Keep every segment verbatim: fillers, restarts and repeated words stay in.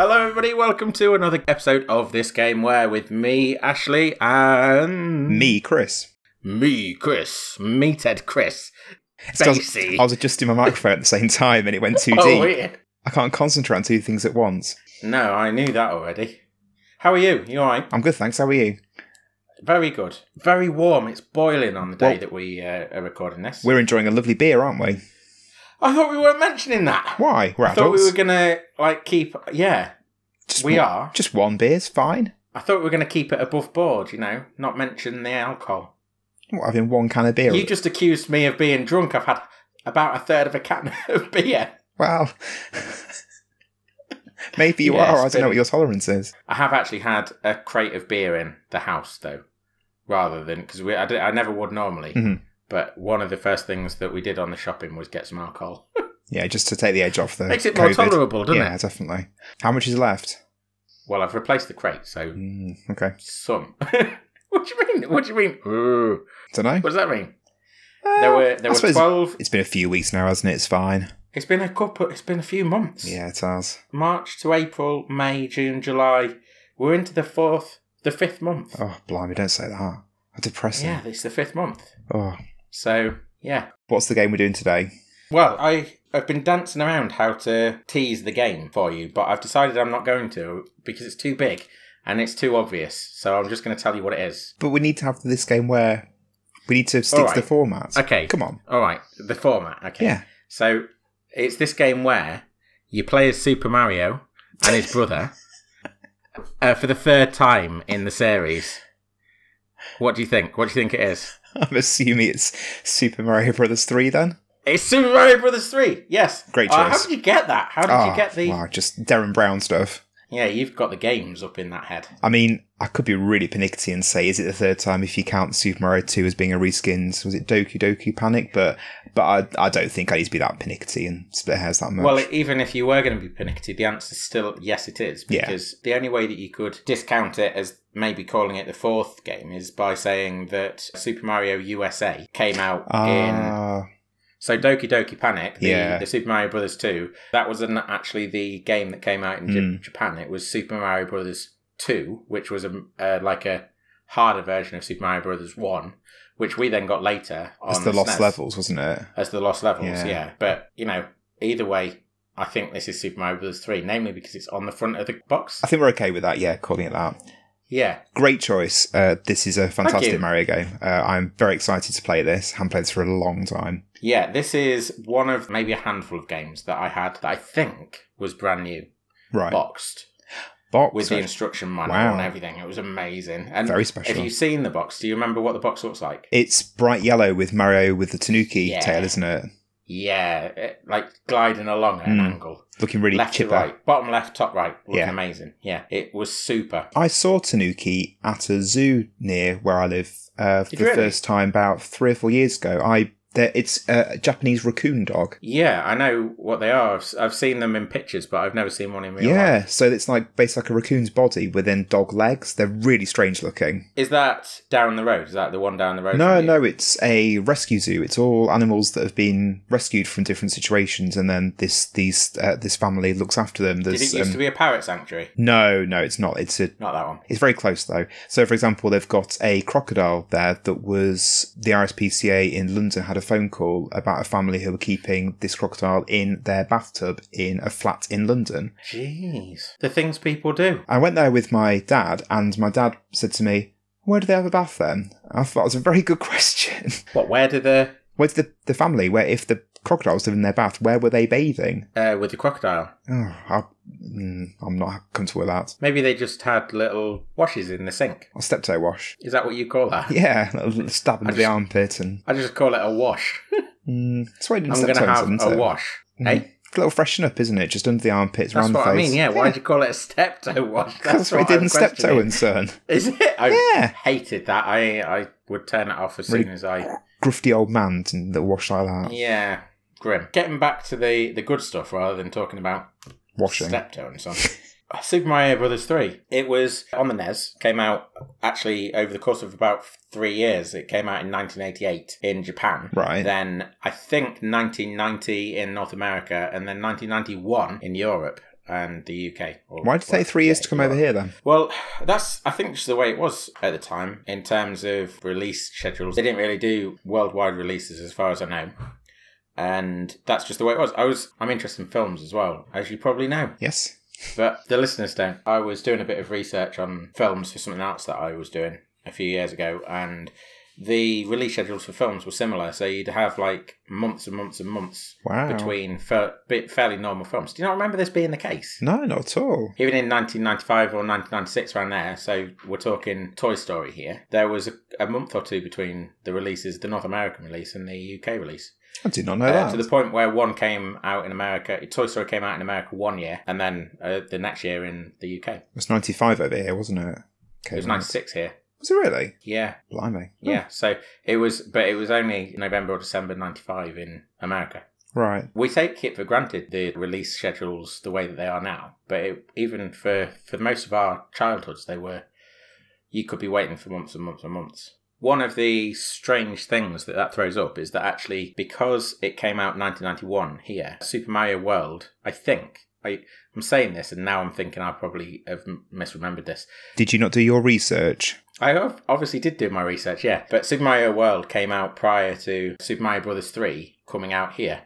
Hello everybody, welcome to another episode of This Game Where with me, Ashley, and... Me, Chris. Me, Chris. Me, Ted, Chris. Basie. I was adjusting my microphone at the same time and it went too deep. Oh, yeah. I can't concentrate on two things at once. No, I knew that already. How are you? You alright? I'm good, thanks. How are you? Very good. Very warm. It's boiling on the day well, that we uh, are recording this. We're enjoying a lovely beer, aren't we? I thought we weren't mentioning that. Why? We're I adults. Thought we were going to, like, keep... Yeah, just we one, are. Just one beer's fine. I thought we were going to keep it above board, you know, not mention the alcohol. What, having one can of beer? You just accused me of being drunk. I've had about a third of a can of beer. Well, maybe you yes, are. I don't know what your tolerance is. I have actually had a crate of beer in the house, though, rather than... Because I, I never would normally. Mm-hmm. But one of the first things that we did on the shopping was get some alcohol. Yeah, just to take the edge off the Makes it more COVID. Tolerable, doesn't yeah, it? Yeah, definitely. How much is left? Well, I've replaced the crate, so... Mm, okay. Some. What do you mean? What do you mean? Ooh. Don't know. What does that mean? Uh, there were there I were twelve... It's been a few weeks now, hasn't it? It's fine. It's been a couple... It's been a few months. Yeah, it has. March to April, May, June, July. We're into the fourth... The fifth month. Oh, blimey, don't say that. How depressing. Yeah, it's the fifth month. Oh, so, yeah. What's the game we're doing today? Well, I, I've been dancing around how to tease the game for you, but I've decided I'm not going to because it's too big and it's too obvious. So I'm just going to tell you what it is. But we need to have this game where we need to stick right. to the format. Okay. Come on. All right. The format. Okay. Yeah. So it's this game where you play as Super Mario and his brother uh, for the third time in the series. What do you think? What do you think it is? I'm assuming it's Super Mario Bros. three then? It's Super Mario Bros. three, yes. Great choice. Uh, how did you get that? How did oh, you get the... Wow, just Darren Brown stuff. Yeah, you've got the games up in that head. I mean, I could be really pernickety and say, is it the third time if you count Super Mario two as being a reskins? Was it Doki Doki Panic? But but I I don't think I need to be that pernickety and split hairs that much. Well, even if you were going to be pernickety, the answer's still yes it is. Because yeah. the only way that you could discount it as maybe calling it the fourth game is by saying that Super Mario U S A came out uh... in... So Doki Doki Panic, the, yeah. the Super Mario Bros. two, that wasn't actually the game that came out in mm. Japan. It was Super Mario Bros. two, which was a uh, like a harder version of Super Mario Bros. one, which we then got later. On As the, the Lost S N E S. Levels, wasn't it? As the Lost Levels, yeah. yeah. But, you know, either way, I think this is Super Mario Bros. three, namely because it's on the front of the box. I think we're okay with that, yeah, calling it that. Yeah. Great choice. Uh, this is a fantastic Mario game. Uh, I'm very excited to play this. I haven't played this for a long time. Yeah, this is one of maybe a handful of games that I had that I think was brand new. Right. Boxed. Boxed. With the instruction manual wow. and everything. It was amazing. And very special. Have you seen the box? Do you remember what the box looks like? It's bright yellow with Mario with the Tanuki yeah. tail, isn't it? Yeah. It, like gliding along at mm. an angle. Looking really left chipper. To right. Bottom left, top right. Looking yeah. amazing. Yeah. It was super. I saw Tanuki at a zoo near where I live uh, for Did the really? first time about three or four years ago. I It's a Japanese raccoon dog. Yeah, I know what they are. I've, I've seen them in pictures, but I've never seen one in real yeah, life. Yeah, so it's like basically like a raccoon's body within dog legs. They're really strange looking. Is that down the road? Is that the one down the road? No, no, it's a rescue zoo. It's all animals that have been rescued from different situations, and then this these uh, this family looks after them. There's, Did it used um, to be a parrot sanctuary? No, no, it's not. It's a, not that one. It's very close though. So, for example, they've got a crocodile there that was the R S P C A in London had a phone call about a family who were keeping this crocodile in their bathtub in a flat in London. Jeez. The things people do. I went there with my dad and my dad said to me, where do they have a bath then? I thought it was a very good question. What, where did the... Where's the, the family? Where if the crocodiles live in their bath, where were they bathing? Uh, with the crocodile. Oh, I, mm, I'm not comfortable with that. Maybe they just had little washes in the sink. A step-toe wash. Is that what you call that? Yeah, a little stab into the armpit. And I just call it a wash. mm, that's why I didn't I'm going to have a it? wash. Mm. Hey? A little freshen up, isn't it? Just under the armpits, around the face. That's what I mean, yeah. yeah. Why did you call it a step-toe wash? That's, That's what I did in Step-Toe and Son. Is it? I yeah. hated that. I I would turn it off as really soon as I... Grufty old man and the wash like that. Yeah, grim. Getting back to the, the good stuff rather than talking about... Washing. Step-Toe and Son. Super Mario Bros. three. It was on the N E S. Came out, actually, over the course of about three years. It came out in nineteen eighty-eight in Japan. Right. Then, I think, nineteen ninety in North America, and then nineteen ninety-one in Europe. and the U K. Or Why did it take three years to come over here then? Well, that's I think just the way it was at the time in terms of release schedules. They didn't really do worldwide releases as far as I know. And that's just the way it was. I was I'm interested in films as well, as you probably know. Yes. But the listeners don't. I was doing a bit of research on films for something else that I was doing a few years ago, and the release schedules for films were similar. So you'd have like months and months and months wow. between fa- fairly normal films. Do you not remember this being the case? No, not at all. Even in nineteen ninety-five or nineteen ninety-six, around there, so we're talking Toy Story here, there was a, a month or two between the releases, the North American release and the U K release. I did not know uh, that. To the point where one came out in America, Toy Story came out in America one year, and then uh, the next year in the U K. It was ninety-five over here, wasn't it? Came it was ninety-six out. Here. Was it really? Yeah. Blimey. Yeah, oh. So it was, but it was only November or December ninety-five in America. Right. We take it for granted, the release schedules, the way that they are now, but it, even for, for most of our childhoods, they were, you could be waiting for months and months and months. One of the strange things that that throws up is that actually, because it came out in nineteen ninety-one here, Super Mario World, I think, I, I'm saying this and now I'm thinking I probably have misremembered this. Did you not do your research? I obviously did do my research, yeah. But Super Mario World came out prior to Super Mario Bros. three coming out here.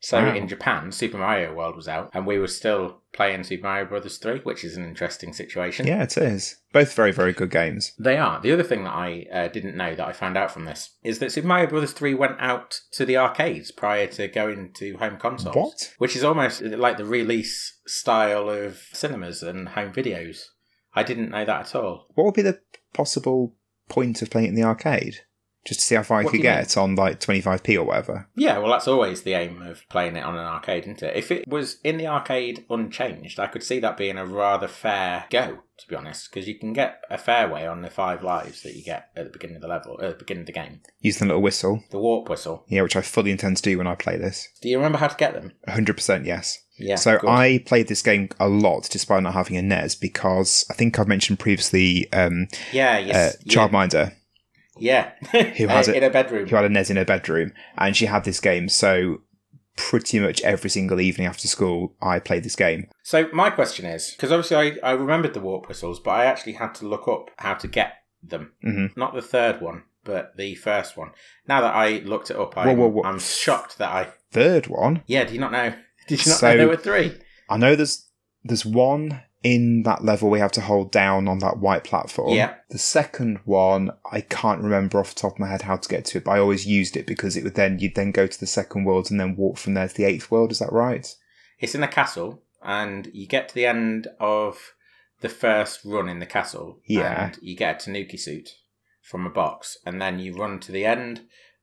So wow. in Japan, Super Mario World was out, and we were still playing Super Mario Bros. three, which is an interesting situation. Yeah, it is. Both very, very good games. They are. The other thing that I uh, didn't know that I found out from this is that Super Mario Bros. three went out to the arcades prior to going to home consoles. What? Which is almost like the release style of cinemas and home videos. I didn't know that at all. What would be the possible point of playing it in the arcade? Just to see how far I could get on like twenty-five p or whatever. Yeah, well, that's always the aim of playing it on an arcade, isn't it? If it was in the arcade unchanged, I could see that being a rather fair go, to be honest, because you can get a fair way on the five lives that you get at the beginning of the level, at the beginning of the game. Use the little whistle. The warp whistle. Yeah, which I fully intend to do when I play this. Do you remember how to get them? one hundred percent yes. Yeah, so good. I played this game a lot despite not having a N E S because I think I've mentioned previously um, yeah, yes, uh, Childminder. Yeah. Yeah, who has in a, a bedroom. Who had a N E S in her bedroom, and she had this game. So pretty much every single evening after school, I played this game. So my question is, because obviously I, I remembered the warp whistles, but I actually had to look up how to get them. Mm-hmm. Not the third one, but the first one. Now that I looked it up, I, whoa, whoa, whoa. I'm shocked that I... Third one? Yeah, do you not know? Did you not so, know there were three? I know there's there's one... In that level, we have to hold down on that white platform. Yeah. The second one, I can't remember off the top of my head how to get to it, but I always used it because it would then you'd then go to the second world and then walk from there to the eighth world. Is that right? It's in a castle, and you get to the end of the first run in the castle. Yeah. And you get a Tanuki suit from a box, and then you run to the end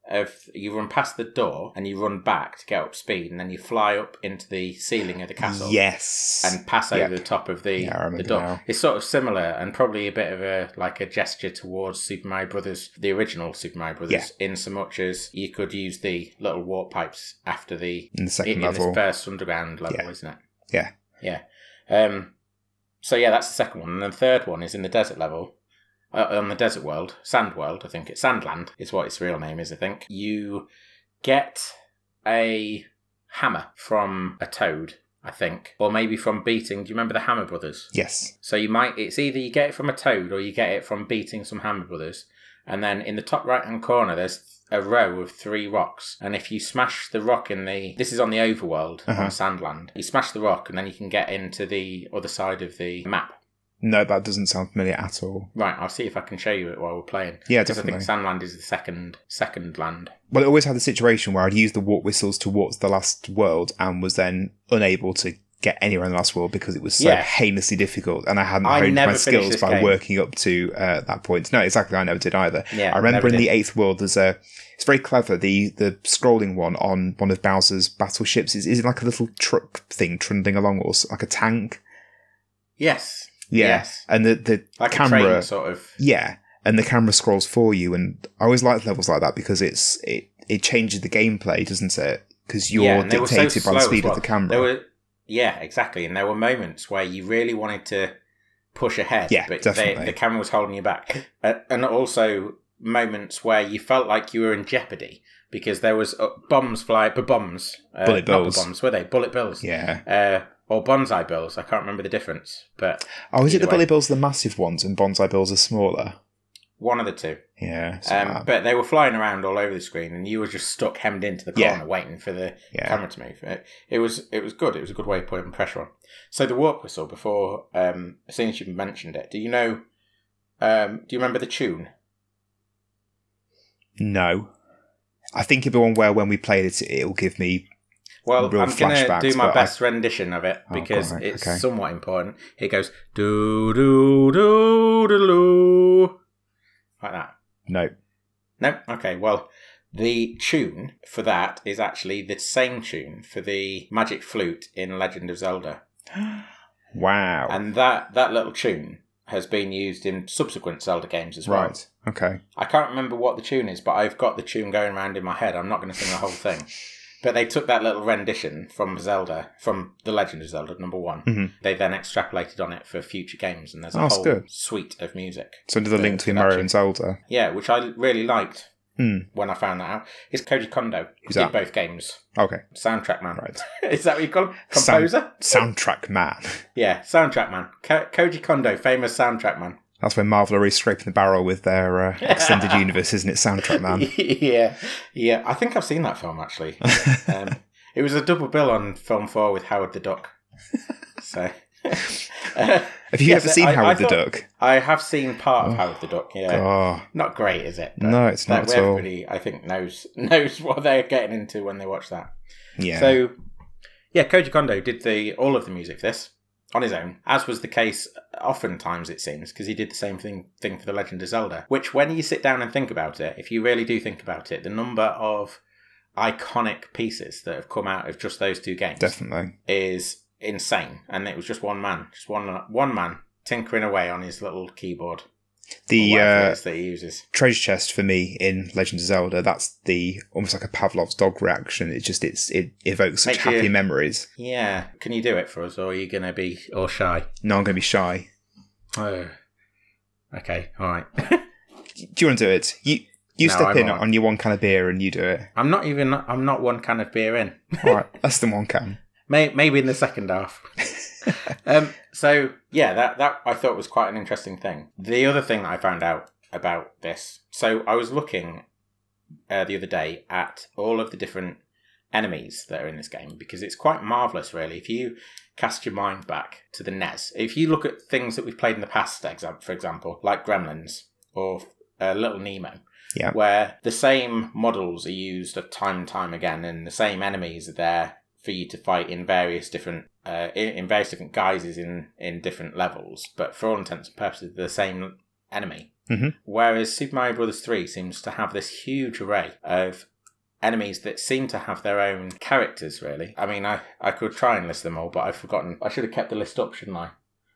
of you run past the door and you run back to get up speed, and then you fly up into the ceiling of the castle. Yes, and pass over yep. the top of the, yeah, the door. Now. It's sort of similar and probably a bit of a like a gesture towards Super Mario Brothers, the original Super Mario Brothers, yeah. in so much as you could use the little warp pipes after the in the second in, level, in the first underground level, yeah. isn't it? Yeah, yeah. Um, so yeah, that's the second one, and then the third one is in the desert level. Uh, on the desert world, Sand World, I think it's Sandland is what its real name is, I think. You get a hammer from a toad, I think, or maybe from beating. Do you remember the Hammer Brothers? Yes. So you might, it's either you get it from a toad or you get it from beating some Hammer Brothers. And then in the top right hand corner, there's a row of three rocks. And if you smash the rock in the, this is on the overworld, uh-huh. on Sandland, you smash the rock and then you can get into the other side of the map. No, that doesn't sound familiar at all. Right, I'll see if I can show you it while we're playing. Yeah, definitely. Because I think Sandland is the second second land. Well, I always had the situation where I'd use the warp whistles towards the last world and was then unable to get anywhere in the last world because it was so yeah. heinously difficult, and I hadn't I honed my skills by game. working up to uh, that point. No, exactly, I never did either. Yeah, I remember in did. the eighth world, there's a... It's very clever, the the scrolling one on one of Bowser's battleships. Is, is it like a little truck thing trundling along, or like a tank? Yes. Yeah, yes. and the, the like camera, a train, sort of. Yeah, and the camera scrolls for you, and I always like levels like that because it's it, it changes the gameplay, doesn't it? Because you're yeah, dictated so by the speed well. of the camera. There were, yeah, exactly, and there were moments where you really wanted to push ahead, yeah, but they, the camera was holding you back, uh, and also moments where you felt like you were in jeopardy because there was uh, bombs fly, but bombs, uh, bullet bills, not bombs, were they bullet bills? Yeah. Uh, Or bonsai bills. I can't remember the difference. But oh, is it the way. Billy Bills the massive ones and bonsai bills are smaller? One of the two. Yeah. Um, but they were flying around all over the screen and you were just stuck hemmed into the corner yeah. waiting for the yeah. camera to move. It, it was it was good. It was a good way of putting pressure on. So the warp whistle, before, um, as soon as you mentioned it, do you know, um, do you remember the tune? No. I think it'll be one where when we play it, it'll give me Well, real I'm going to do my best I... rendition of it because oh, God, right. it's okay. somewhat important. It goes, do, do, do, do, do. Like that? No. No? Okay, well, the tune for that is actually the same tune for the magic flute in Legend of Zelda. Wow. And that, that little tune has been used in subsequent Zelda games as well. Right, okay. I can't remember what the tune is, but I've got the tune going around in my head. I'm not going to sing the whole thing. But they took that little rendition from Zelda, from The Legend of Zelda, number one. Mm-hmm. They then extrapolated on it for future games, and there's a oh, whole good. suite of music. So another link to Mario and Zelda. Yeah, which I really liked mm. when I found that out. It's Koji Kondo, who did both games. Okay. Soundtrack man. Right. Is that what you call him? Composer? Sound- soundtrack man. Yeah, soundtrack man. Ko- Koji Kondo, famous soundtrack man. That's when Marvel are really scraping the barrel with their uh, extended universe, isn't it? Soundtrack Man. yeah, yeah. I think I've seen that film, actually. um, it was a double bill on Film four with Howard the Duck. So, uh, Have you yes, ever seen I, Howard I the Duck? I have seen part of oh, Howard the Duck, yeah. Oh. Not great, is it? But no, it's not that at all. Everybody, I think, knows, knows what they're getting into when they watch that. Yeah. So, yeah, Koji Kondo did the all of the music for this. On his own, as was the case oftentimes, it seems, because he did the same thing thing for The Legend of Zelda, which when you sit down and think about it, if you really do think about it, the number of iconic pieces that have come out of just those two games definitely is insane. And it was just one man, just one one man tinkering away on his little keyboard. The uh, that he uses. Treasure chest for me in Legend of Zelda, that's the almost like a Pavlov's dog reaction. It just it's it evokes such Make happy you, memories. Yeah. Can you do it for us, or are you gonna be or shy? No, I'm gonna be shy. Oh. Okay, all right. Do you wanna do it? You you no, step I'm in not. on your one can of beer and you do it. I'm not even I'm not one can of beer in. All right, less than one can. May, maybe in the second half. um, so, yeah, that, that I thought was quite an interesting thing. The other thing that I found out about this, so I was looking uh, the other day at all of the different enemies that are in this game, because it's quite marvellous, really. If you cast your mind back to the N E S, if you look at things that we've played in the past, for example, like Gremlins or uh, Little Nemo, yeah. where the same models are used time and time again, and the same enemies are there for you to fight in various different uh, in various different guises in, in different levels, but for all intents and purposes, they're the same enemy. Mm-hmm. Whereas Super Mario Bros. three seems to have this huge array of enemies that seem to have their own characters, really. I mean, I, I could try and list them all, but I've forgotten. I should have kept the list up, shouldn't I?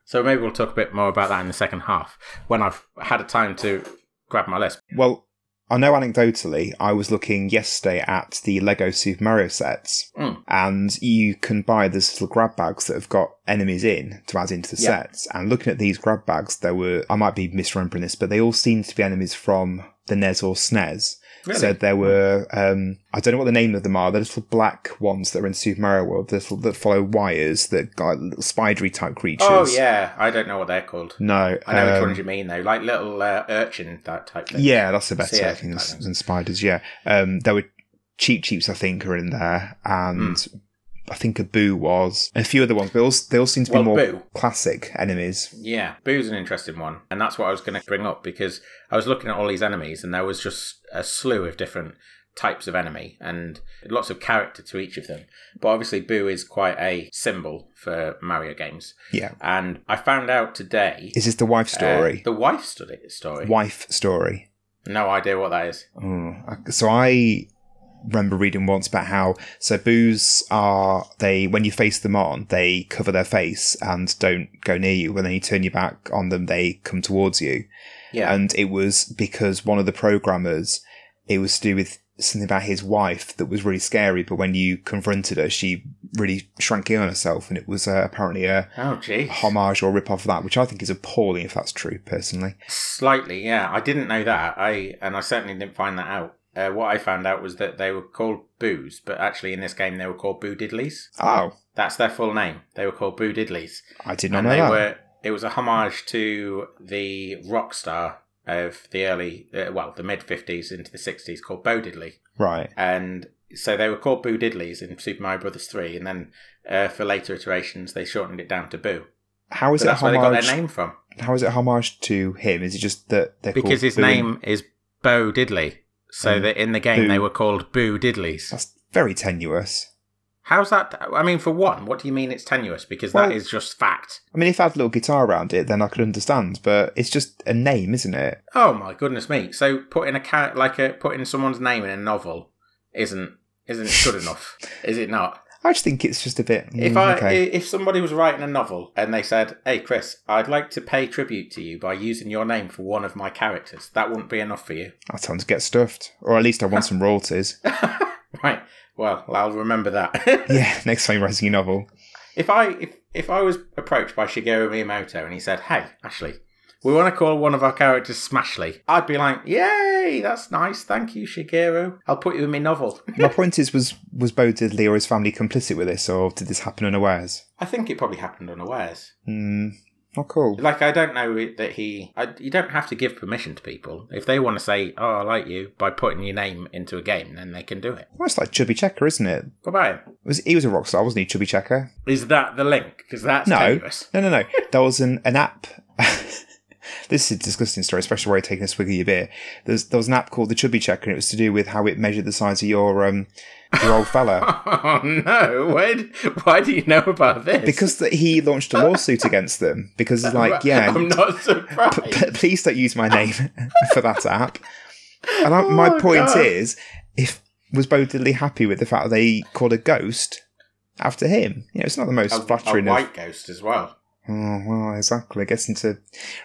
So maybe we'll talk a bit more about that in the second half, when I've had a time to grab my list. Well, I know anecdotally, I was looking yesterday at the Lego Super Mario sets, mm. and you can buy those little grab bags that have got enemies in to add into the yeah. sets. And looking at these grab bags, there were, I might be misremembering this, but they all seemed to be enemies from the N E S or S N E S. Really? So there were, um, I don't know what the name of them are, the little black ones that are in Super Mario World, the little, that follow wires, that got little spidery type creatures. Oh, yeah. I don't know what they're called. No. I know um, which ones you mean, though. Like little uh, urchin, that type thing. Yeah, that's the best yeah, thing than spiders, yeah. Um, there were Cheep Cheeps, I think, are in there, and mm. I think a Boo was, and a few other ones, but they all, they all seem to be well, more Boo. classic enemies. Yeah, Boo's an interesting one, and that's what I was going to bring up, because I was looking at all these enemies, and there was just a slew of different types of enemy, and lots of character to each of them. But obviously, Boo is quite a symbol for Mario games. Yeah. And I found out today... Is this the wife story? Uh, the wife story. Wife story. No idea what that is. Oh, so I... remember reading once about how so Boos are they when you face them on they cover their face and don't go near you. When you turn your back on them, they come towards you. Yeah, and it was because one of the programmers, it was to do with something about his wife that was really scary, but when you confronted her, she really shrank in on herself, and it was uh, apparently a oh, geez. homage or rip off of that, which I think is appalling if that's true. Personally, slightly, yeah, I didn't know that. I and I certainly didn't find that out. uh, what I found out was that they were called Boos, but actually in this game they were called Bo Diddleys. Oh. That's their full name. They were called Bo Diddleys. I did not and know they that. Were, it was a homage to the rock star of the early, uh, well, the mid-fifties into the sixties called Bo Diddley. Right. And so they were called Bo Diddleys in Super Mario Bros. three, and then uh, for later iterations they shortened it down to Boo. How is so it that's homage, where they got their name from. How is it homage to him? Is it just that they're because called his Boo name is Bo Diddley, so um, that in the game Boo. They were called Boo Diddleys. That's very tenuous. How's that? I mean, for one, what do you mean it's tenuous? Because well, that is just fact. I mean, if I had a little guitar around it, then I could understand. But it's just a name, isn't it? Oh my goodness me! So putting a cat like a putting someone's name in a novel isn't isn't good enough, is it not? I just think it's just a bit... Mm, if I okay. if somebody was writing a novel and they said, hey, Chris, I'd like to pay tribute to you by using your name for one of my characters, that wouldn't be enough for you. I tend to get stuffed. Or at least I want some royalties. Right. Well, I'll remember that. Yeah, next time you're writing a novel. If I if, if I was approached by Shigeru Miyamoto and he said, hey, Ashley, we want to call one of our characters Smashly, I'd be like, yay, that's nice. Thank you, Shigeru. I'll put you in my novel. My point is, was was Bo Diddley or his family complicit with this, or did this happen unawares? I think it probably happened unawares. Hmm, not cool. Like, I don't know that he... I, you don't have to give permission to people. If they want to say, oh, I like you, by putting your name into a game, then they can do it. Well, it's like Chubby Checker, isn't it? What about him? Was, he was a rock star, wasn't he, Chubby Checker? Is that the link? Because that's no, tenuous. No, no, no. There was an, an app... This is a disgusting story, especially where you're taking a swig of your beer. There's, there was an app called the Chubby Checker, and it was to do with how it measured the size of your um, your old fella. Oh, no. Why do, why do you know about this? Because the, he launched a lawsuit against them. Because it's like, yeah. I'm not surprised. P- p- please don't use my name for that app. And I, oh, my point God. is, if was Bo Diddley happy with the fact that they called a ghost after him? You know, it's not the most a, flattering. A white of, ghost as well. Oh, well, exactly. It gets into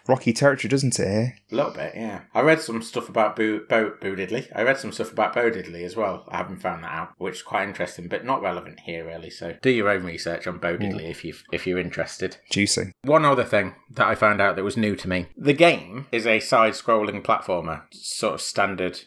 rocky territory, doesn't it, here? A little bit, yeah. I read some stuff about Bo, Bo, Bo Diddley. I read some stuff about Bo Diddley as well. I haven't found that out, which is quite interesting, but not relevant here, really. So do your own research on Bo Diddley mm. if, you've, if you're interested. Juicy. One other thing that I found out that was new to me. The game is a side-scrolling platformer, sort of standard...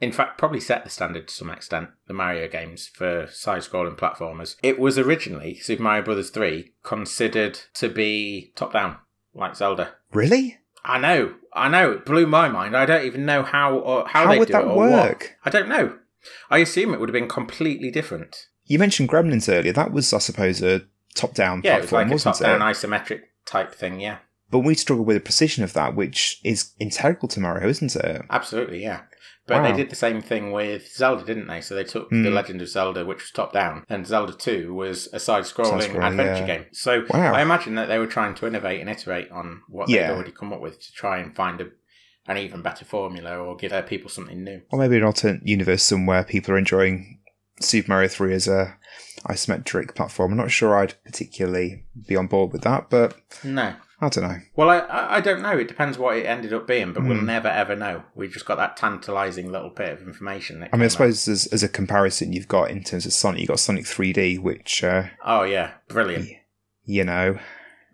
In fact, probably set the standard to some extent, the Mario games, for side-scrolling platformers. It was originally, Super Mario Bros. three, considered to be top-down, like Zelda. Really? I know. I know. It blew my mind. I don't even know how or how, how they do it or what. How would that work? I don't know. I assume it would have been completely different. You mentioned Gremlins earlier. That was, I suppose, a top-down yeah, platform, wasn't it? Yeah, it was like a top-down isometric type thing, yeah. But we struggle with the precision of that, which is integral to Mario, isn't it? Absolutely, yeah. But wow. They did the same thing with Zelda, didn't they? So they took mm. The Legend of Zelda, which was top-down, and Zelda two was a side-scrolling scrolling, adventure yeah. game. So wow. I imagine that they were trying to innovate and iterate on what yeah. they'd already come up with to try and find a, an even better formula or give people something new. Or maybe an alternate universe somewhere people are enjoying Super Mario three as a isometric platform. I'm not sure I'd particularly be on board with that, but... No. I don't know. Well, I I don't know. It depends what it ended up being, but mm. we'll never, ever know. We've just got that tantalising little bit of information. That I mean, I suppose as, as a comparison, you've got, in terms of Sonic, you've got Sonic three D, which... Uh, oh, yeah. Brilliant. Y- you know.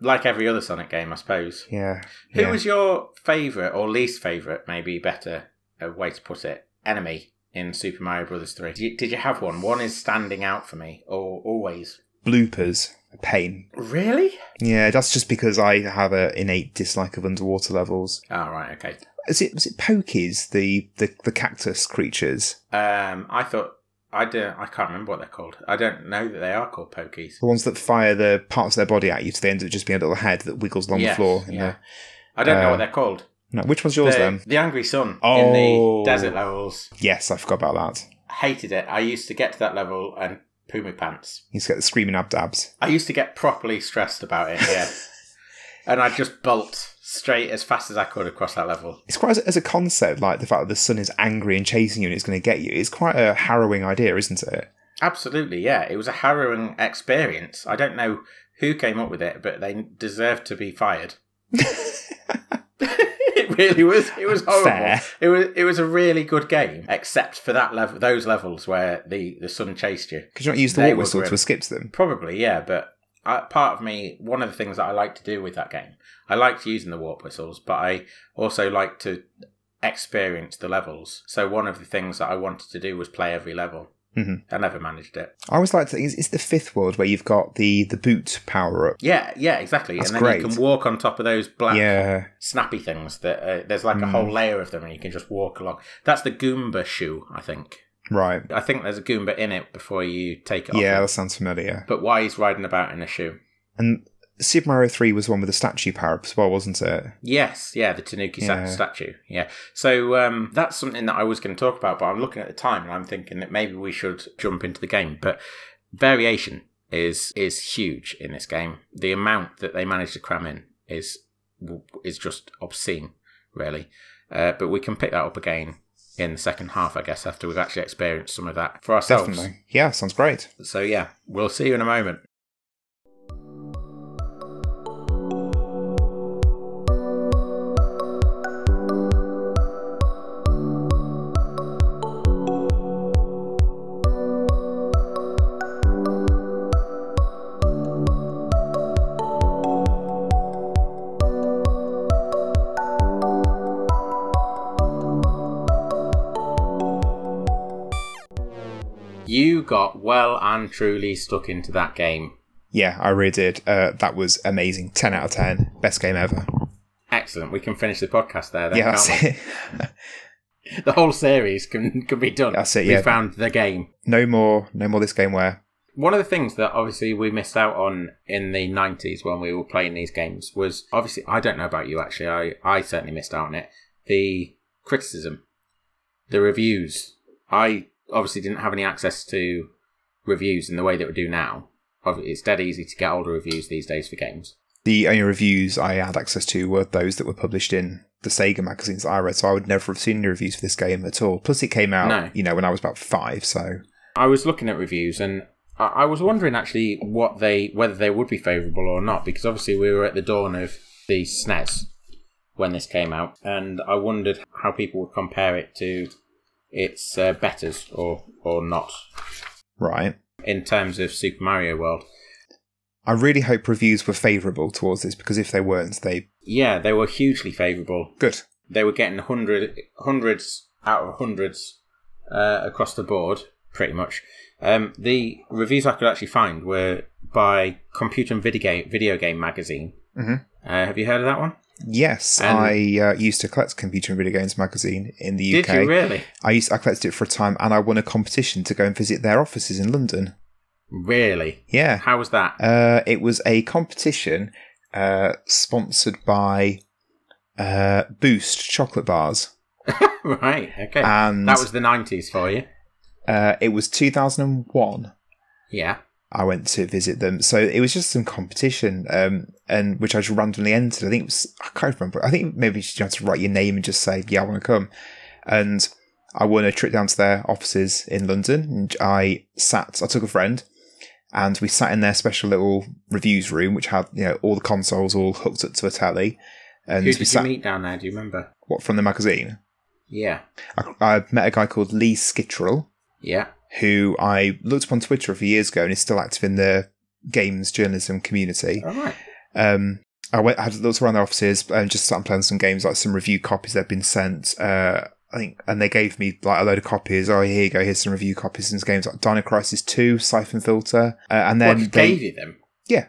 Like every other Sonic game, I suppose. Yeah. Who yeah. was your favourite, or least favourite, maybe better a way to put it, enemy in Super Mario Bros. three? Did you, did you have one? One is standing out for me, or always... Bloopers. A pain. Really? Yeah, that's just because I have an innate dislike of underwater levels. Oh, right, okay. Is it was it Pokies, the, the, the cactus creatures? Um, I thought I don't. I can't remember what they're called. I don't know that they are called Pokies. The ones that fire the parts of their body at you, to the end of it just being a little head that wiggles along yes, the floor. In yeah. the, I don't uh, know what they're called. No, which one's yours the, then? The Angry Sun oh. in the desert levels. Yes, I forgot about that. I hated it. I used to get to that level and. Poo my pants. You used to get the screaming ab-dabs. I used to get properly stressed about it, yeah. And I'd just bolt straight as fast as I could across that level. It's quite, as a concept, like the fact that the sun is angry and chasing you and it's going to get you, it's quite a harrowing idea, isn't it? Absolutely, yeah. It was a harrowing experience. I don't know who came up with it, but they deserved to be fired. It really was. It was horrible. Fair. It was. It was a really good game, except for that level, those levels where the, the sun chased you. Could you not use the water whistle to escape them? Probably, yeah. But I, part of me, one of the things that I like to do with that game, I liked using the warp whistles, but I also like to experience the levels. So one of the things that I wanted to do was play every level. Mm-hmm. I never managed it. I always like to think it's the fifth world where you've got the, the boot power-up. Yeah, yeah, exactly. That's and then great. You can walk on top of those black yeah. snappy things. That uh, there's like mm. a whole layer of them and you can just walk along. That's the Goomba shoe, I think. Right. I think there's a Goomba in it before you take it off. Yeah, that sounds familiar. But why he's riding about in a shoe. And Super Mario three was one with the statue power-up as well, wasn't it? Yes, yeah, the Tanuki yeah. statue, yeah. So um, that's something that I was going to talk about, but I'm looking at the time and I'm thinking that maybe we should jump into the game. But variation is is huge in this game. The amount that they managed to cram in is is just obscene, really. Uh, but we can pick that up again in the second half, I guess, after we've actually experienced some of that for ourselves. Definitely. Yeah, sounds great. So yeah, we'll see you in a moment. You got well and truly stuck into that game. Yeah, I really did. Uh, that was amazing. ten out of ten. Best game ever. Excellent. We can finish the podcast there then, yeah, that's can't we? It. The whole series can, can be done. That's it, we yeah. We found the game. No more, no more this game where... One of the things that obviously we missed out on in the nineties when we were playing these games was, obviously, I don't know about you actually, I, I certainly missed out on it, the criticism, the reviews. I... obviously didn't have any access to reviews in the way that we do now. It's dead easy to get older reviews these days for games. The only reviews I had access to were those that were published in the Sega magazines I read, so I would never have seen any reviews for this game at all. Plus it came out, no. you know, when I was about five, so... I was looking at reviews, and I was wondering actually what they whether they would be favourable or not, because obviously we were at the dawn of the S N E S when this came out, and I wondered how people would compare it to... It's uh, betters or or not. Right. In terms of Super Mario World. I really hope reviews were favourable towards this, because if they weren't, they... Yeah, they were hugely favourable. Good. They were getting hundred, hundreds out of hundreds uh, across the board, pretty much. Um, the reviews I could actually find were by Computer and Video Game, Video Game magazine. Mm-hmm. Uh, have you heard of that one? Yes, um, I uh, used to collect Computer and Video Games magazine in the U K. Did you really? I used I collected it for a time, and I won a competition to go and visit their offices in London. Really? Yeah. How was that? Uh, it was a competition uh, sponsored by uh, Boost chocolate bars. Right. Okay. And that was the nineties for you. Uh, it was two thousand one. Yeah. I went to visit them. So it was just some competition, um, and which I just randomly entered. I think it was, I can't remember. I think maybe you just had to write your name and just say, yeah, I want to come. And I won a trip down to their offices in London. And I sat, I took a friend, and we sat in their special little reviews room, which had, you know, all the consoles all hooked up to a telly. And Who did we sat, you meet down there? Do you remember? What, from the magazine? Yeah. I, I met a guy called Lee Skittrell. Yeah. Who I looked up on Twitter a few years ago and is still active in the games journalism community. All right. Um, I went, I had looked around their offices and just started playing some games, like some review copies that had been sent. Uh, I think, and they gave me like a load of copies. Oh, here you go. Here's some review copies and games like Dino Crisis two, Siphon Filter, uh, and then what, they gave you them. Yeah.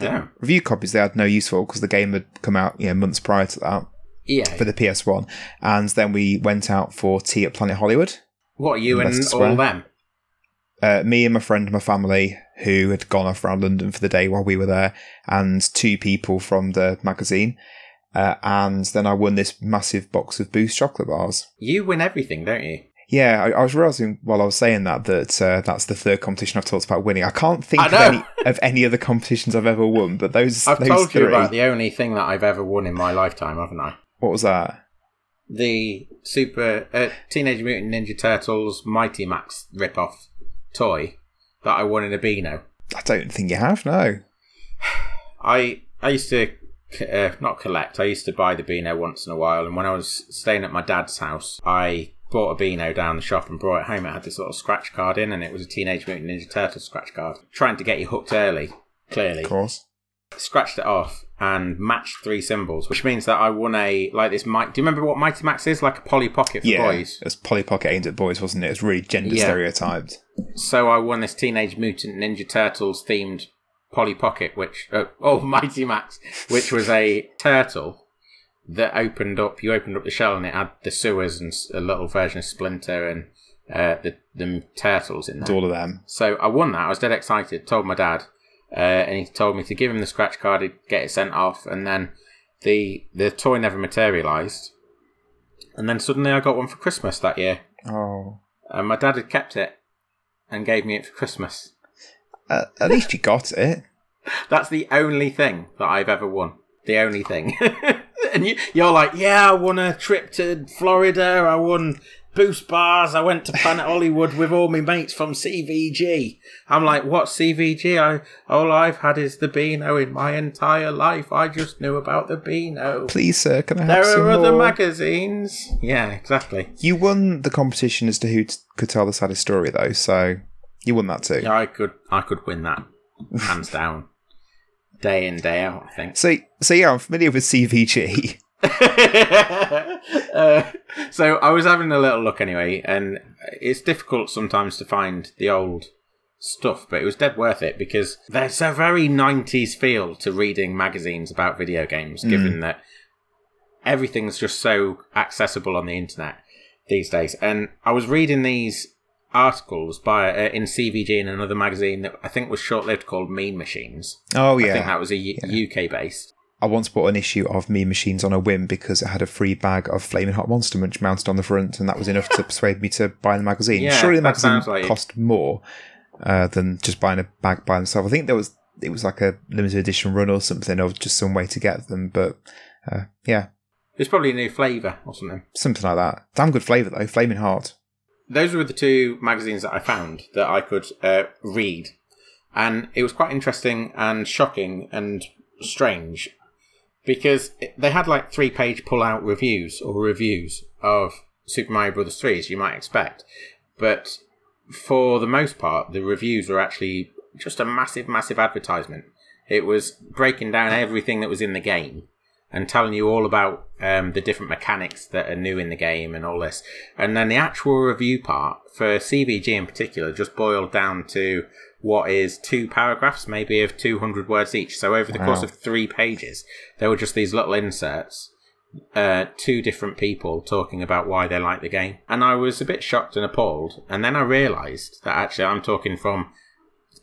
Yeah. Review copies they had no use for because the game had come out, you know, months prior to that. Yeah. For the P S one, and then we went out for tea at Planet Hollywood. What, you and all them? Uh, me and my friend and my family, who had gone off around London for the day while we were there, and two people from the magazine. Uh, and then I won this massive box of Boost chocolate bars. You win everything, don't you? Yeah, I, I was realising while I was saying that, that uh, that's the third competition I've talked about winning. I can't think I of, any, of any other competitions I've ever won, but those I've those told three... you about the only thing that I've ever won in my lifetime, haven't I? What was that? The Super uh, Teenage Mutant Ninja Turtles Mighty Max rip-off toy that I won in a Beano. I don't think you have, no. I I used to uh, not collect. I used to buy the Beano once in a while, and when I was staying at my dad's house, I bought a Beano down the shop and brought it home. It had this little scratch card in, and it was a Teenage Mutant Ninja Turtles scratch card. Trying to get you hooked early, clearly. Of course. scratched it off and matched three symbols, which means that I won a, like this Mike. Do you remember what Mighty Max is? Like a Polly Pocket for yeah, boys. Yeah, it was Polly Pocket aimed at boys, wasn't it? It's really gender yeah. stereotyped. So I won this Teenage Mutant Ninja Turtles themed Polly Pocket, which, uh, oh, Mighty Max, which was a turtle that opened up, you opened up the shell and it had the sewers and a little version of Splinter and uh, the, the turtles in there. All of them. So I won that. I was dead excited, told my dad. Uh, and he told me to give him the scratch card, he'd get it sent off, and then the the toy never materialised. And then suddenly I got one for Christmas that year. Oh. And my dad had kept it and gave me it for Christmas. Uh, at least you got it. That's the only thing that I've ever won. The only thing. And you, you're like, yeah, I won a trip to Florida, I won Boost bars, I went to Planet Hollywood with all my mates from C V G. I'm like, what's C V G? I, all I've had is the Beano in my entire life. I just knew about the Beano. Please, sir, can I have some more? There are other magazines. Yeah, exactly. You won the competition as to who t- could tell the saddest story, though, so you won that too. Yeah, I could, I could win that, hands down. Day in, day out, I think. So, so yeah, I'm familiar with C V G. uh, so I was having a little look anyway, and it's difficult sometimes to find the old stuff, but it was dead worth it because there's a very nineties feel to reading magazines about video games, mm. given that everything's just so accessible on the internet these days. And I was reading these articles by uh, in C V G and another magazine that I think was short-lived called Mean Machines. Oh yeah, I think that was a U- yeah. U K based. I once bought an issue of Mean Machines on a whim because it had a free bag of Flaming Hot Monster Munch mounted on the front, and that was enough to persuade me to buy the magazine. Yeah, surely the magazine like cost more uh, than just buying a bag by themselves. I think there was it was like a limited edition run or something, or just some way to get them. But uh, yeah, it's probably a new flavour or something. Something like that. Damn good flavour though, Flaming Heart. Those were the two magazines that I found that I could uh, read, and it was quite interesting and shocking and strange. Because they had like three-page pull-out reviews or reviews of Super Mario Bros. three, as you might expect. But for the most part, the reviews were actually just a massive, massive advertisement. It was breaking down everything that was in the game and telling you all about um, the different mechanics that are new in the game and all this. And then the actual review part, for C V G in particular, just boiled down to what is two paragraphs, maybe of two hundred words each. So over the wow. course of three pages, there were just these little inserts, uh, two different people talking about why they like the game. And I was a bit shocked and appalled. And then I realised that actually I'm talking from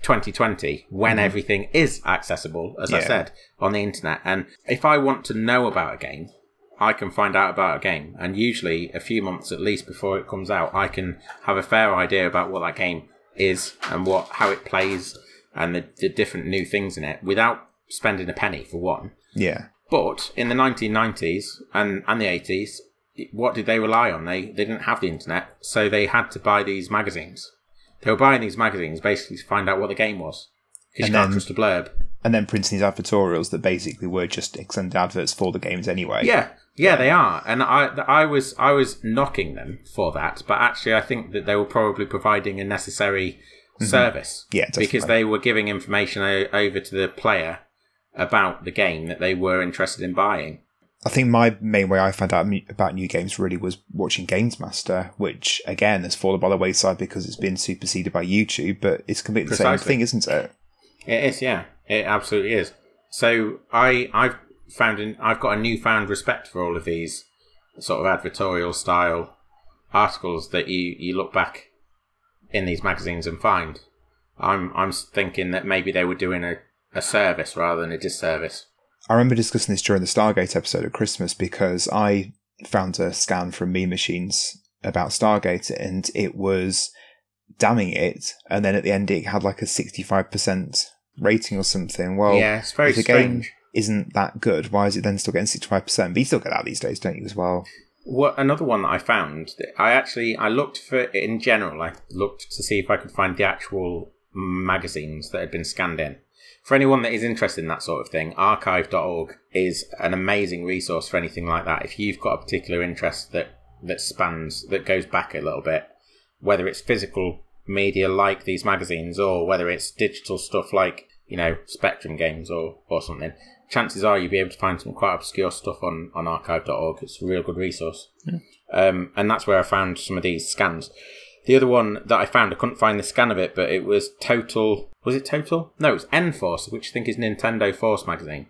twenty twenty, when mm-hmm. everything is accessible, as yeah. I said, on the internet. And if I want to know about a game, I can find out about a game. And usually a few months at least before it comes out, I can have a fair idea about what that game is and what how it plays and the, the different new things in it without spending a penny for one. Yeah. But in the nineteen nineties and, and the eighties, what did they rely on? They they didn't have the internet, so they had to buy these magazines. They were buying these magazines basically to find out what the game was. It's not just a blurb. And then printing these advertorials that basically were just extended adverts for the games anyway. Yeah. Yeah, they are, and I, I was, I was knocking them for that, but actually, I think that they were probably providing a necessary mm-hmm. service, yeah, definitely. Because they were giving information o- over to the player about the game that they were interested in buying. I think my main way I found out about new games really was watching Games Master, which again has fallen by the wayside because it's been superseded by YouTube, but it's completely Precisely. the same thing, isn't it? It is, yeah, it absolutely is. So I, I've. Found in, I've got a newfound respect for all of these sort of advertorial style articles that you, you look back in these magazines and find. I'm I'm thinking that maybe they were doing a, a service rather than a disservice. I remember discussing this during the Stargate episode at Christmas because I found a scan from Mean Machines about Stargate and it was damning it, and then at the end it had like a sixty-five percent rating or something. Well, yeah, it's very strange. Game, isn't that good? Why is it then still getting sixty-five percent? But you still get that these days, don't you, as well? Well, another one that I found, I actually, I looked for, in general, I looked to see if I could find the actual magazines that had been scanned in. For anyone that is interested in that sort of thing, archive dot org is an amazing resource for anything like that. If you've got a particular interest that, that spans, that goes back a little bit, whether it's physical media like these magazines or whether it's digital stuff like you know, Spectrum games or, or something, chances are you'll be able to find some quite obscure stuff on, on archive dot org. It's a real good resource. Yeah. Um, and that's where I found some of these scans. The other one that I found, I couldn't find the scan of it, but it was Total... Was it Total? No, it was N Force, which I think is Nintendo Force magazine.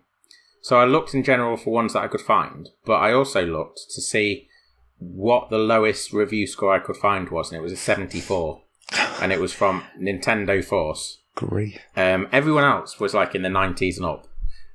So I looked in general for ones that I could find, but I also looked to see what the lowest review score I could find was, and it was a seventy-four. And it was from Nintendo Force. Great. Um, everyone else was like in the nineties and up.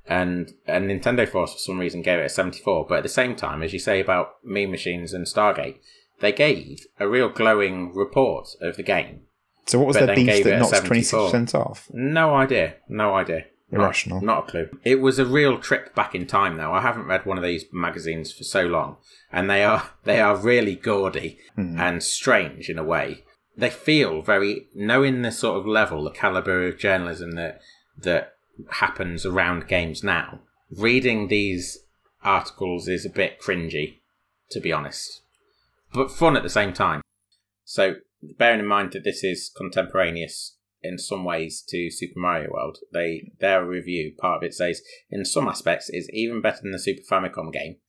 And, and Nintendo Force, for some reason, gave it a seventy-four. But at the same time, as you say about Mean Machines and Stargate, they gave a real glowing report of the game. So what was their beef that knocks twenty-six percent off? No idea. No idea. Irrational. Not, not a clue. It was a real trip back in time, though. I haven't read one of these magazines for so long. And they are they are really gaudy mm. and strange in a way. They feel very... Knowing the sort of level, the calibre of journalism that that happens around games now, reading these articles is a bit cringy, to be honest. But fun at the same time. So... Bearing in mind that this is contemporaneous in some ways to Super Mario World, they their review, part of it says, in some aspects, is even better than the Super Famicom game.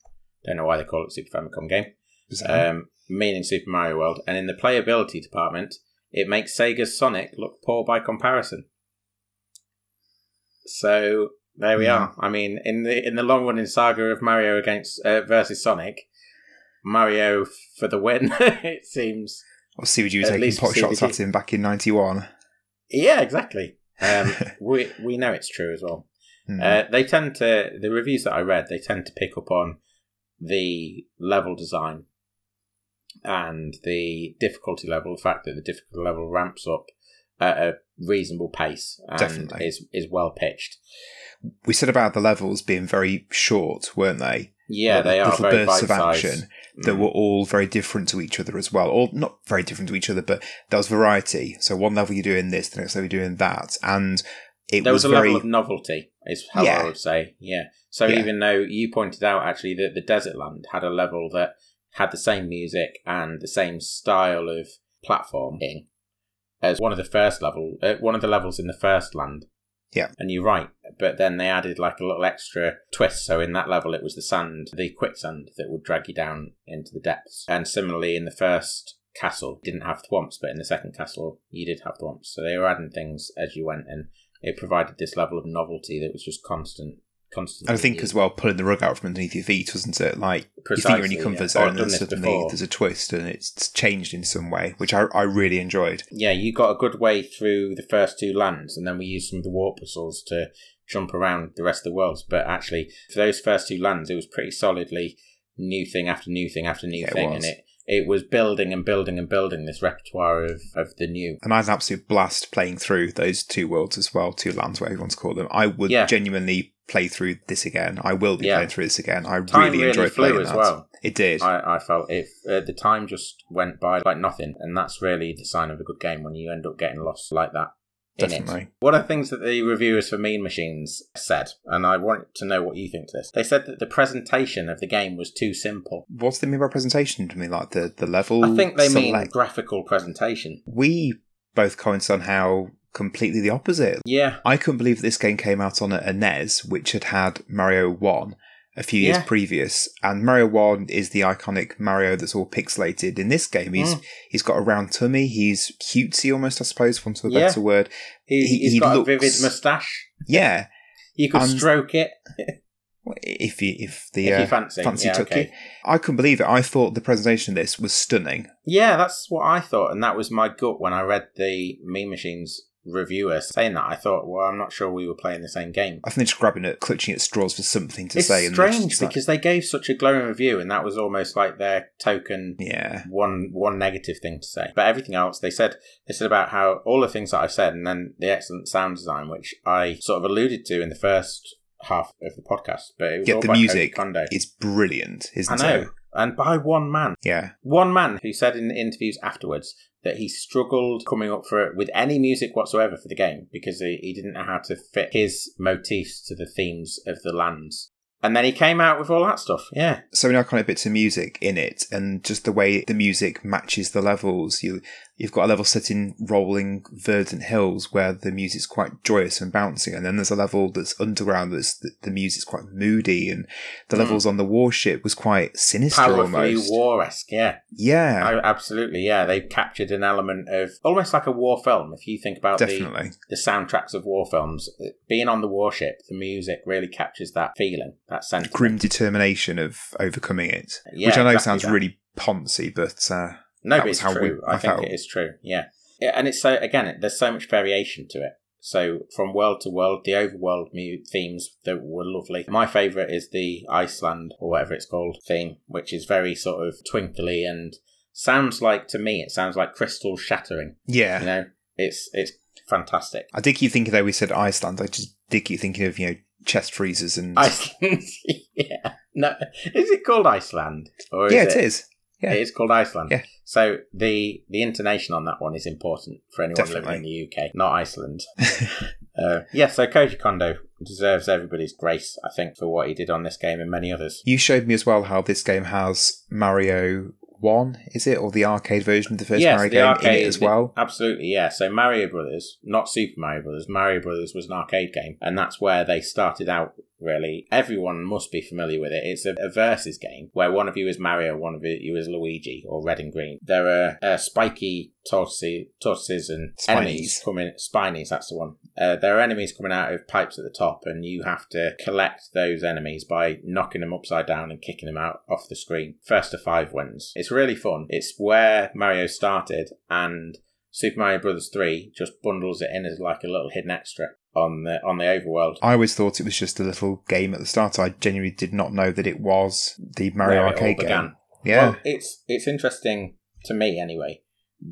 Don't know why they call it Super Famicom game. Um, meaning Super Mario World. And in the playability department, it makes Sega's Sonic look poor by comparison. So, there we yeah. are. I mean, in the in the long-running saga of Mario against uh, versus Sonic, Mario for the win, it seems... Obviously, would you were taking pot shots at him back in ninety-one? Yeah, exactly. Um, we we know it's true as well. Mm. Uh, they tend to, the reviews that I read, they tend to pick up on the level design and the difficulty level, the fact that the difficulty level ramps up at a reasonable pace and Definitely. is, is well pitched. We said about the levels being very short, weren't they? Yeah, they are little very bursts of action mm. that were all very different to each other as well, or not very different to each other, but there was variety. So one level you're doing this, the next level you're doing that, and it there was, was a very... level of novelty, is how yeah. I would say. Yeah. So yeah. even though you pointed out actually that the Desert Land had a level that had the same music and the same style of platforming as one of the first level, uh, one of the levels in the first land. Yeah, and you're right, but then they added like a little extra twist. So in that level, it was the sand, the quicksand that would drag you down into the depths. And similarly, in the first castle, didn't have thwomps, but in the second castle, you did have thwomps. So they were adding things as you went, and it provided this level of novelty that was just constant, constant. I think as well, pulling the rug out from underneath your feet, wasn't it? Like Precisely, you think you're in your comfort yeah. zone, and then suddenly before. there's a twist, and it's changed in some way, which I, I really enjoyed. Yeah, you got a good way through the first two lands, and then we used some of the warp puzzles to jump around the rest of the worlds. But actually, for those first two lands, it was pretty solidly new thing after new thing after new yeah, thing, it and it it was building and building and building this repertoire of, of the new. And I had an absolute blast playing through those two worlds as well, two lands, whatever you want to call them. I would yeah. genuinely play through this again. I will be yeah. playing through this again. I time really, really enjoyed flew playing as that. Well. It did. I, I felt it. Uh, the time just went by like nothing, and that's really the sign of a good game when you end up getting lost like that. In Definitely. It. One of the things that the reviewers for Mean Machines said, and I want to know what you think to this, they said that the presentation of the game was too simple. What do they mean by presentation? Do they mean like the, the level? I think they select? mean graphical presentation. We both commented on how completely the opposite. Yeah. I couldn't believe this game came out on a, a N E S, which had had Mario one a few years yeah. previous, and Mario one is the iconic Mario that's all pixelated. In this game, he's mm. he's got a round tummy, he's cutesy almost, I suppose, for want of a yeah. better word. He, he, he's he got looks, a vivid moustache. Yeah. You could and stroke it. if you, if the if you fancy, uh, fancy yeah, took okay. it. I couldn't believe it. I thought the presentation of this was stunning. Yeah, that's what I thought, and that was my gut when I read the Mean Machines reviewer saying that. I thought, well, I'm not sure we were playing the same game. I think they're just grabbing it, clutching at straws for something to it's say. It's strange because like... they gave such a glowing review, and that was almost like their token yeah. one one negative thing to say. But everything else, they said they said about how all the things that I've said, and then the excellent sound design, which I sort of alluded to in the first half of the podcast. But it was yeah, all the by music Koji Kondo. It's brilliant, isn't I know. it? And by one man. Yeah. One man who said in interviews afterwards that he struggled coming up for it with any music whatsoever for the game because he, he didn't know how to fit his motifs to the themes of the lands. And then he came out with all that stuff, yeah. So many iconic bits of music in it, and just the way the music matches the levels. You you've got a level set in rolling verdant hills where the music's quite joyous and bouncy, and then there's a level that's underground that's the, the music's quite moody, and the mm. levels on the warship was quite sinister, powerfully almost war-esque. Yeah, yeah, I, absolutely. Yeah, they captured an element of almost like a war film. If you think about Definitely. the the soundtracks of war films, being on the warship, the music really captures that feeling, that sense, grim determination of overcoming it. Yeah, which I know exactly sounds that. really poncy, but. Uh, No, but it's true. We, I, I think felt. It is true, yeah. And it's so, again, there's so much variation to it. So from world to world, the overworld themes that were lovely. My favourite is the Iceland, or whatever it's called, theme, which is very sort of twinkly and sounds like, to me, it sounds like crystal shattering. Yeah. You know, it's it's fantastic. I did keep thinking, though, we said Iceland, I just did keep thinking of, you know, chest freezers and... Iceland, yeah. No, is it called Iceland? Or is yeah, it, it is. Yeah. It is called Iceland. Yeah. So the the intonation on that one is important for anyone Definitely. living in the U K, not Iceland. uh, yeah, so Koji Kondo deserves everybody's grace, I think, for what he did on this game and many others. You showed me as well how this game has Mario one, is it? Or the arcade version of the first yes, Mario the game arcade, in it as well? The, absolutely, yeah. So Mario Brothers, not Super Mario Brothers, Mario Brothers was an arcade game, and that's where they started out. Really, everyone must be familiar with it. It's a, a versus game where one of you is Mario, one of you is Luigi, or red and green. There are uh, spiky tortoises, tortoises and spinies. enemies coming. Spinies, that's the one. Uh, there are enemies coming out of pipes at the top, and you have to collect those enemies by knocking them upside down and kicking them out off the screen. First to five wins. It's really fun. It's where Mario started, and Super Mario Bros. three just bundles it in as like a little hidden extra on the on the overworld. I always thought it was just a little game at the start. I genuinely did not know that it was the Mario Where arcade game. Yeah, well, it's it's interesting to me anyway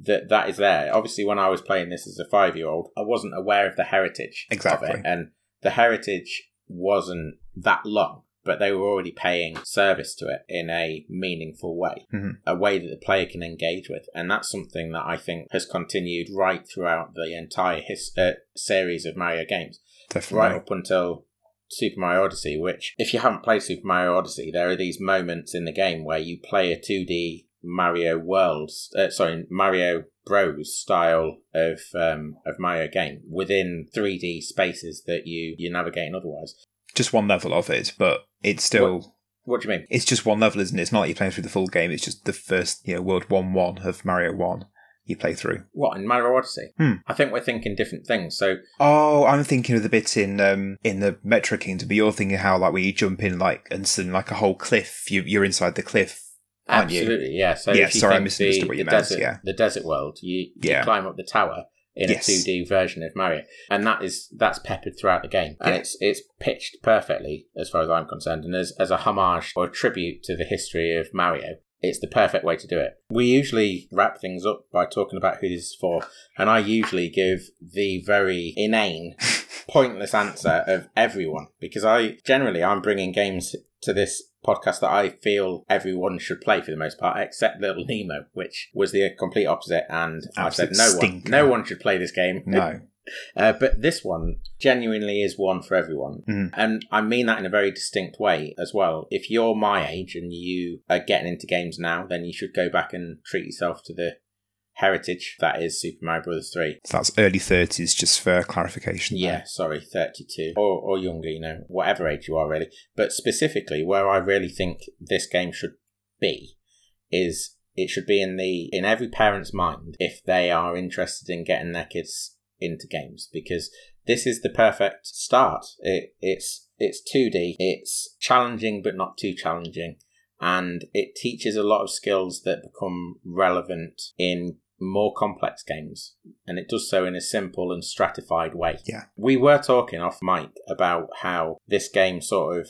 that that is there. Obviously, when I was playing this as a five-year-old, I wasn't aware of the heritage exactly. of it, and the heritage wasn't that long. But they were already paying service to it in a meaningful way, mm-hmm. a way that the player can engage with. And that's something that I think has continued right throughout the entire his- uh, series of Mario games. Definitely. Right up until Super Mario Odyssey, which, if you haven't played Super Mario Odyssey, there are these moments in the game where you play a two D Mario World, uh, sorry, Mario Bros style of um, of Mario game within three D spaces that you, you're navigating otherwise. Just one level of it, but it's still... What, what do you mean? It's just one level, isn't it? It's not like you're playing through the full game. It's just the first, you know, World one one of Mario one you play through. What, in Mario Odyssey? Hmm. I think we're thinking different things, so... Oh, I'm thinking of the bit in um, in the Metro Kingdom, but you're thinking how, like, where you jump in, like, and suddenly, like, a whole cliff, you, you're inside the cliff, aren't Absolutely, you? Absolutely, yeah. So yeah, sorry, I misunderstood what you meant, desert, yeah. The desert world, you, you yeah. climb up the tower... in yes. a two D version of Mario, and that is that's peppered throughout the game, and yeah. it's it's pitched perfectly as far as I'm concerned, and as as a homage or a tribute to the history of Mario, it's the perfect way to do it. We usually wrap things up by talking about who this is for, and I usually give the very inane, pointless answer of everyone, because I generally I'm bringing games to this podcast that I feel everyone should play for the most part, except Little Nemo, which was the complete opposite, and Absolute I said no stinker. one no one should play this game. No. Uh, but this one genuinely is one for everyone. Mm. And I mean that in a very distinct way as well. If you're my age and you are getting into games now, then you should go back and treat yourself to the heritage that is Super Mario Bros. three. So that's early thirties, just for clarification. Yeah, there. sorry, thirty-two. Or, or younger, you know, whatever age you are, really. But specifically, where I really think this game should be is it should be in the in every parent's mind if they are interested in getting their kids into games, because this is the perfect start. It, it's it's two D, it's challenging but not too challenging, and it teaches a lot of skills that become relevant in more complex games, and it does so in a simple and stratified way. Yeah. We were talking off mic about how this game sort of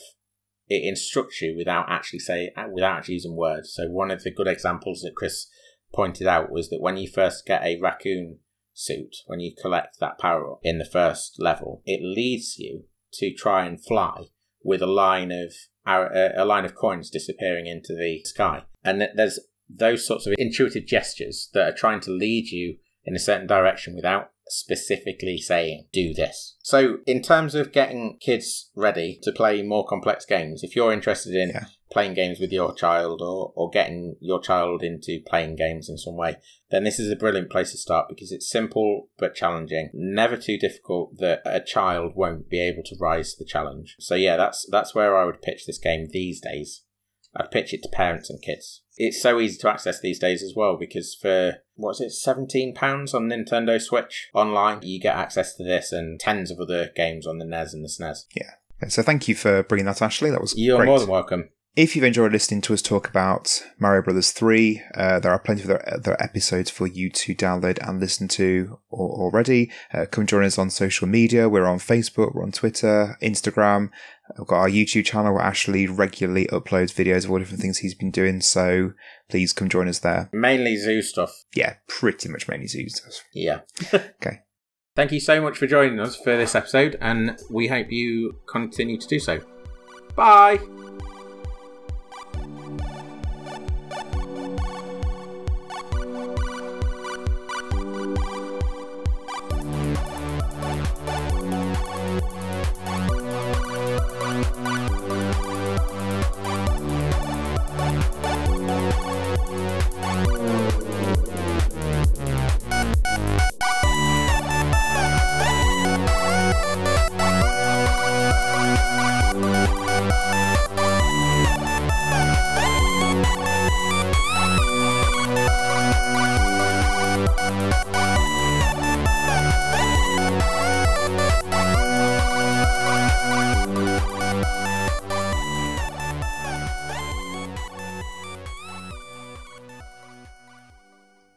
it instructs you without actually say without actually using words. So one of the good examples that Chris pointed out was that when you first get a raccoon suit, when you collect that power up in the first level, it leads you to try and fly with a line of a line of coins disappearing into the sky, and there's those sorts of intuitive gestures that are trying to lead you in a certain direction without specifically saying, do this. So in terms of getting kids ready to play more complex games, if you're interested in yeah. playing games with your child or, or getting your child into playing games in some way, then this is a brilliant place to start because it's simple but challenging. Never too difficult that a child won't be able to rise to the challenge. So yeah, that's that's where I would pitch this game these days. I'd pitch it to parents and kids. It's so easy to access these days as well because for, what's it, seventeen pounds on Nintendo Switch online, you get access to this and tens of other games on the N E S and the S N E S. Yeah. So thank you for bringing that, Ashley. That was You're great. You're more than welcome. If you've enjoyed listening to us talk about Mario Bros. three, uh, there are plenty of other episodes for you to download and listen to already. Uh, come join us on social media. We're on Facebook, we're on Twitter, Instagram. We've got our YouTube channel where Ashley regularly uploads videos of all different things he's been doing, so please come join us there. Mainly zoo stuff. Yeah, pretty much mainly zoo stuff. Yeah. Okay. Thank you so much for joining us for this episode, and we hope you continue to do so. Bye!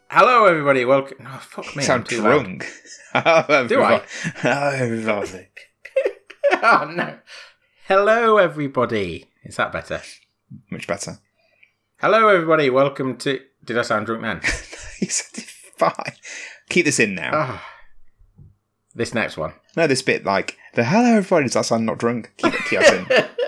Hello, everybody. Welcome. Oh, fuck me. You sound I'm too drunk. Loud. Do I? Hello, everybody. Oh, no. Hello, everybody. Is that better? Much better. Hello, everybody. Welcome to... Did I sound drunk then? You sounded fine. Keep this in now. Oh. This next one. No, this bit like, the hello, everybody. Does that sound not drunk? Keep it, keep us in.